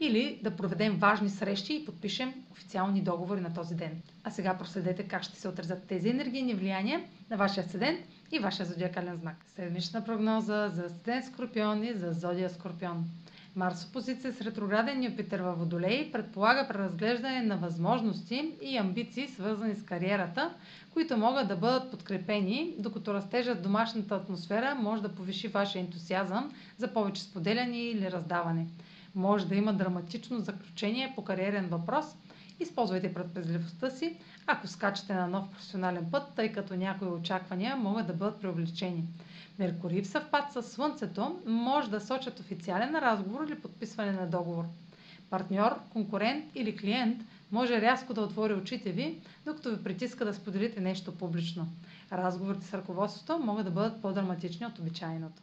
или да проведем важни срещи и подпишем официални договори на този ден. А сега проследете как ще се отразят тези енергийни влияния на вашия асцендент и вашия зодиакален знак. Седмична прогноза за асцендент Скорпион и за зодия Скорпион. Марс опозиция с ретрограден Юпитер във Водолей предполага преразглеждане на възможности и амбиции, свързани с кариерата, които могат да бъдат подкрепени, докато растежът в домашната атмосфера може да повиши вашия ентусиазъм за повече споделяне или раздаване. Може да има драматично заключение по кариерен въпрос. Използвайте предпазливостта си, ако скачате на нов професионален път, тъй като някои очаквания могат да бъдат преувеличени. Меркурий в съвпад със Слънцето може да сочат официален разговор или подписване на договор. Партньор, конкурент или клиент може рязко да отвори очите ви, докато ви притиска да споделите нещо публично. Разговорите с ръководството могат да бъдат по-драматични от обичайното.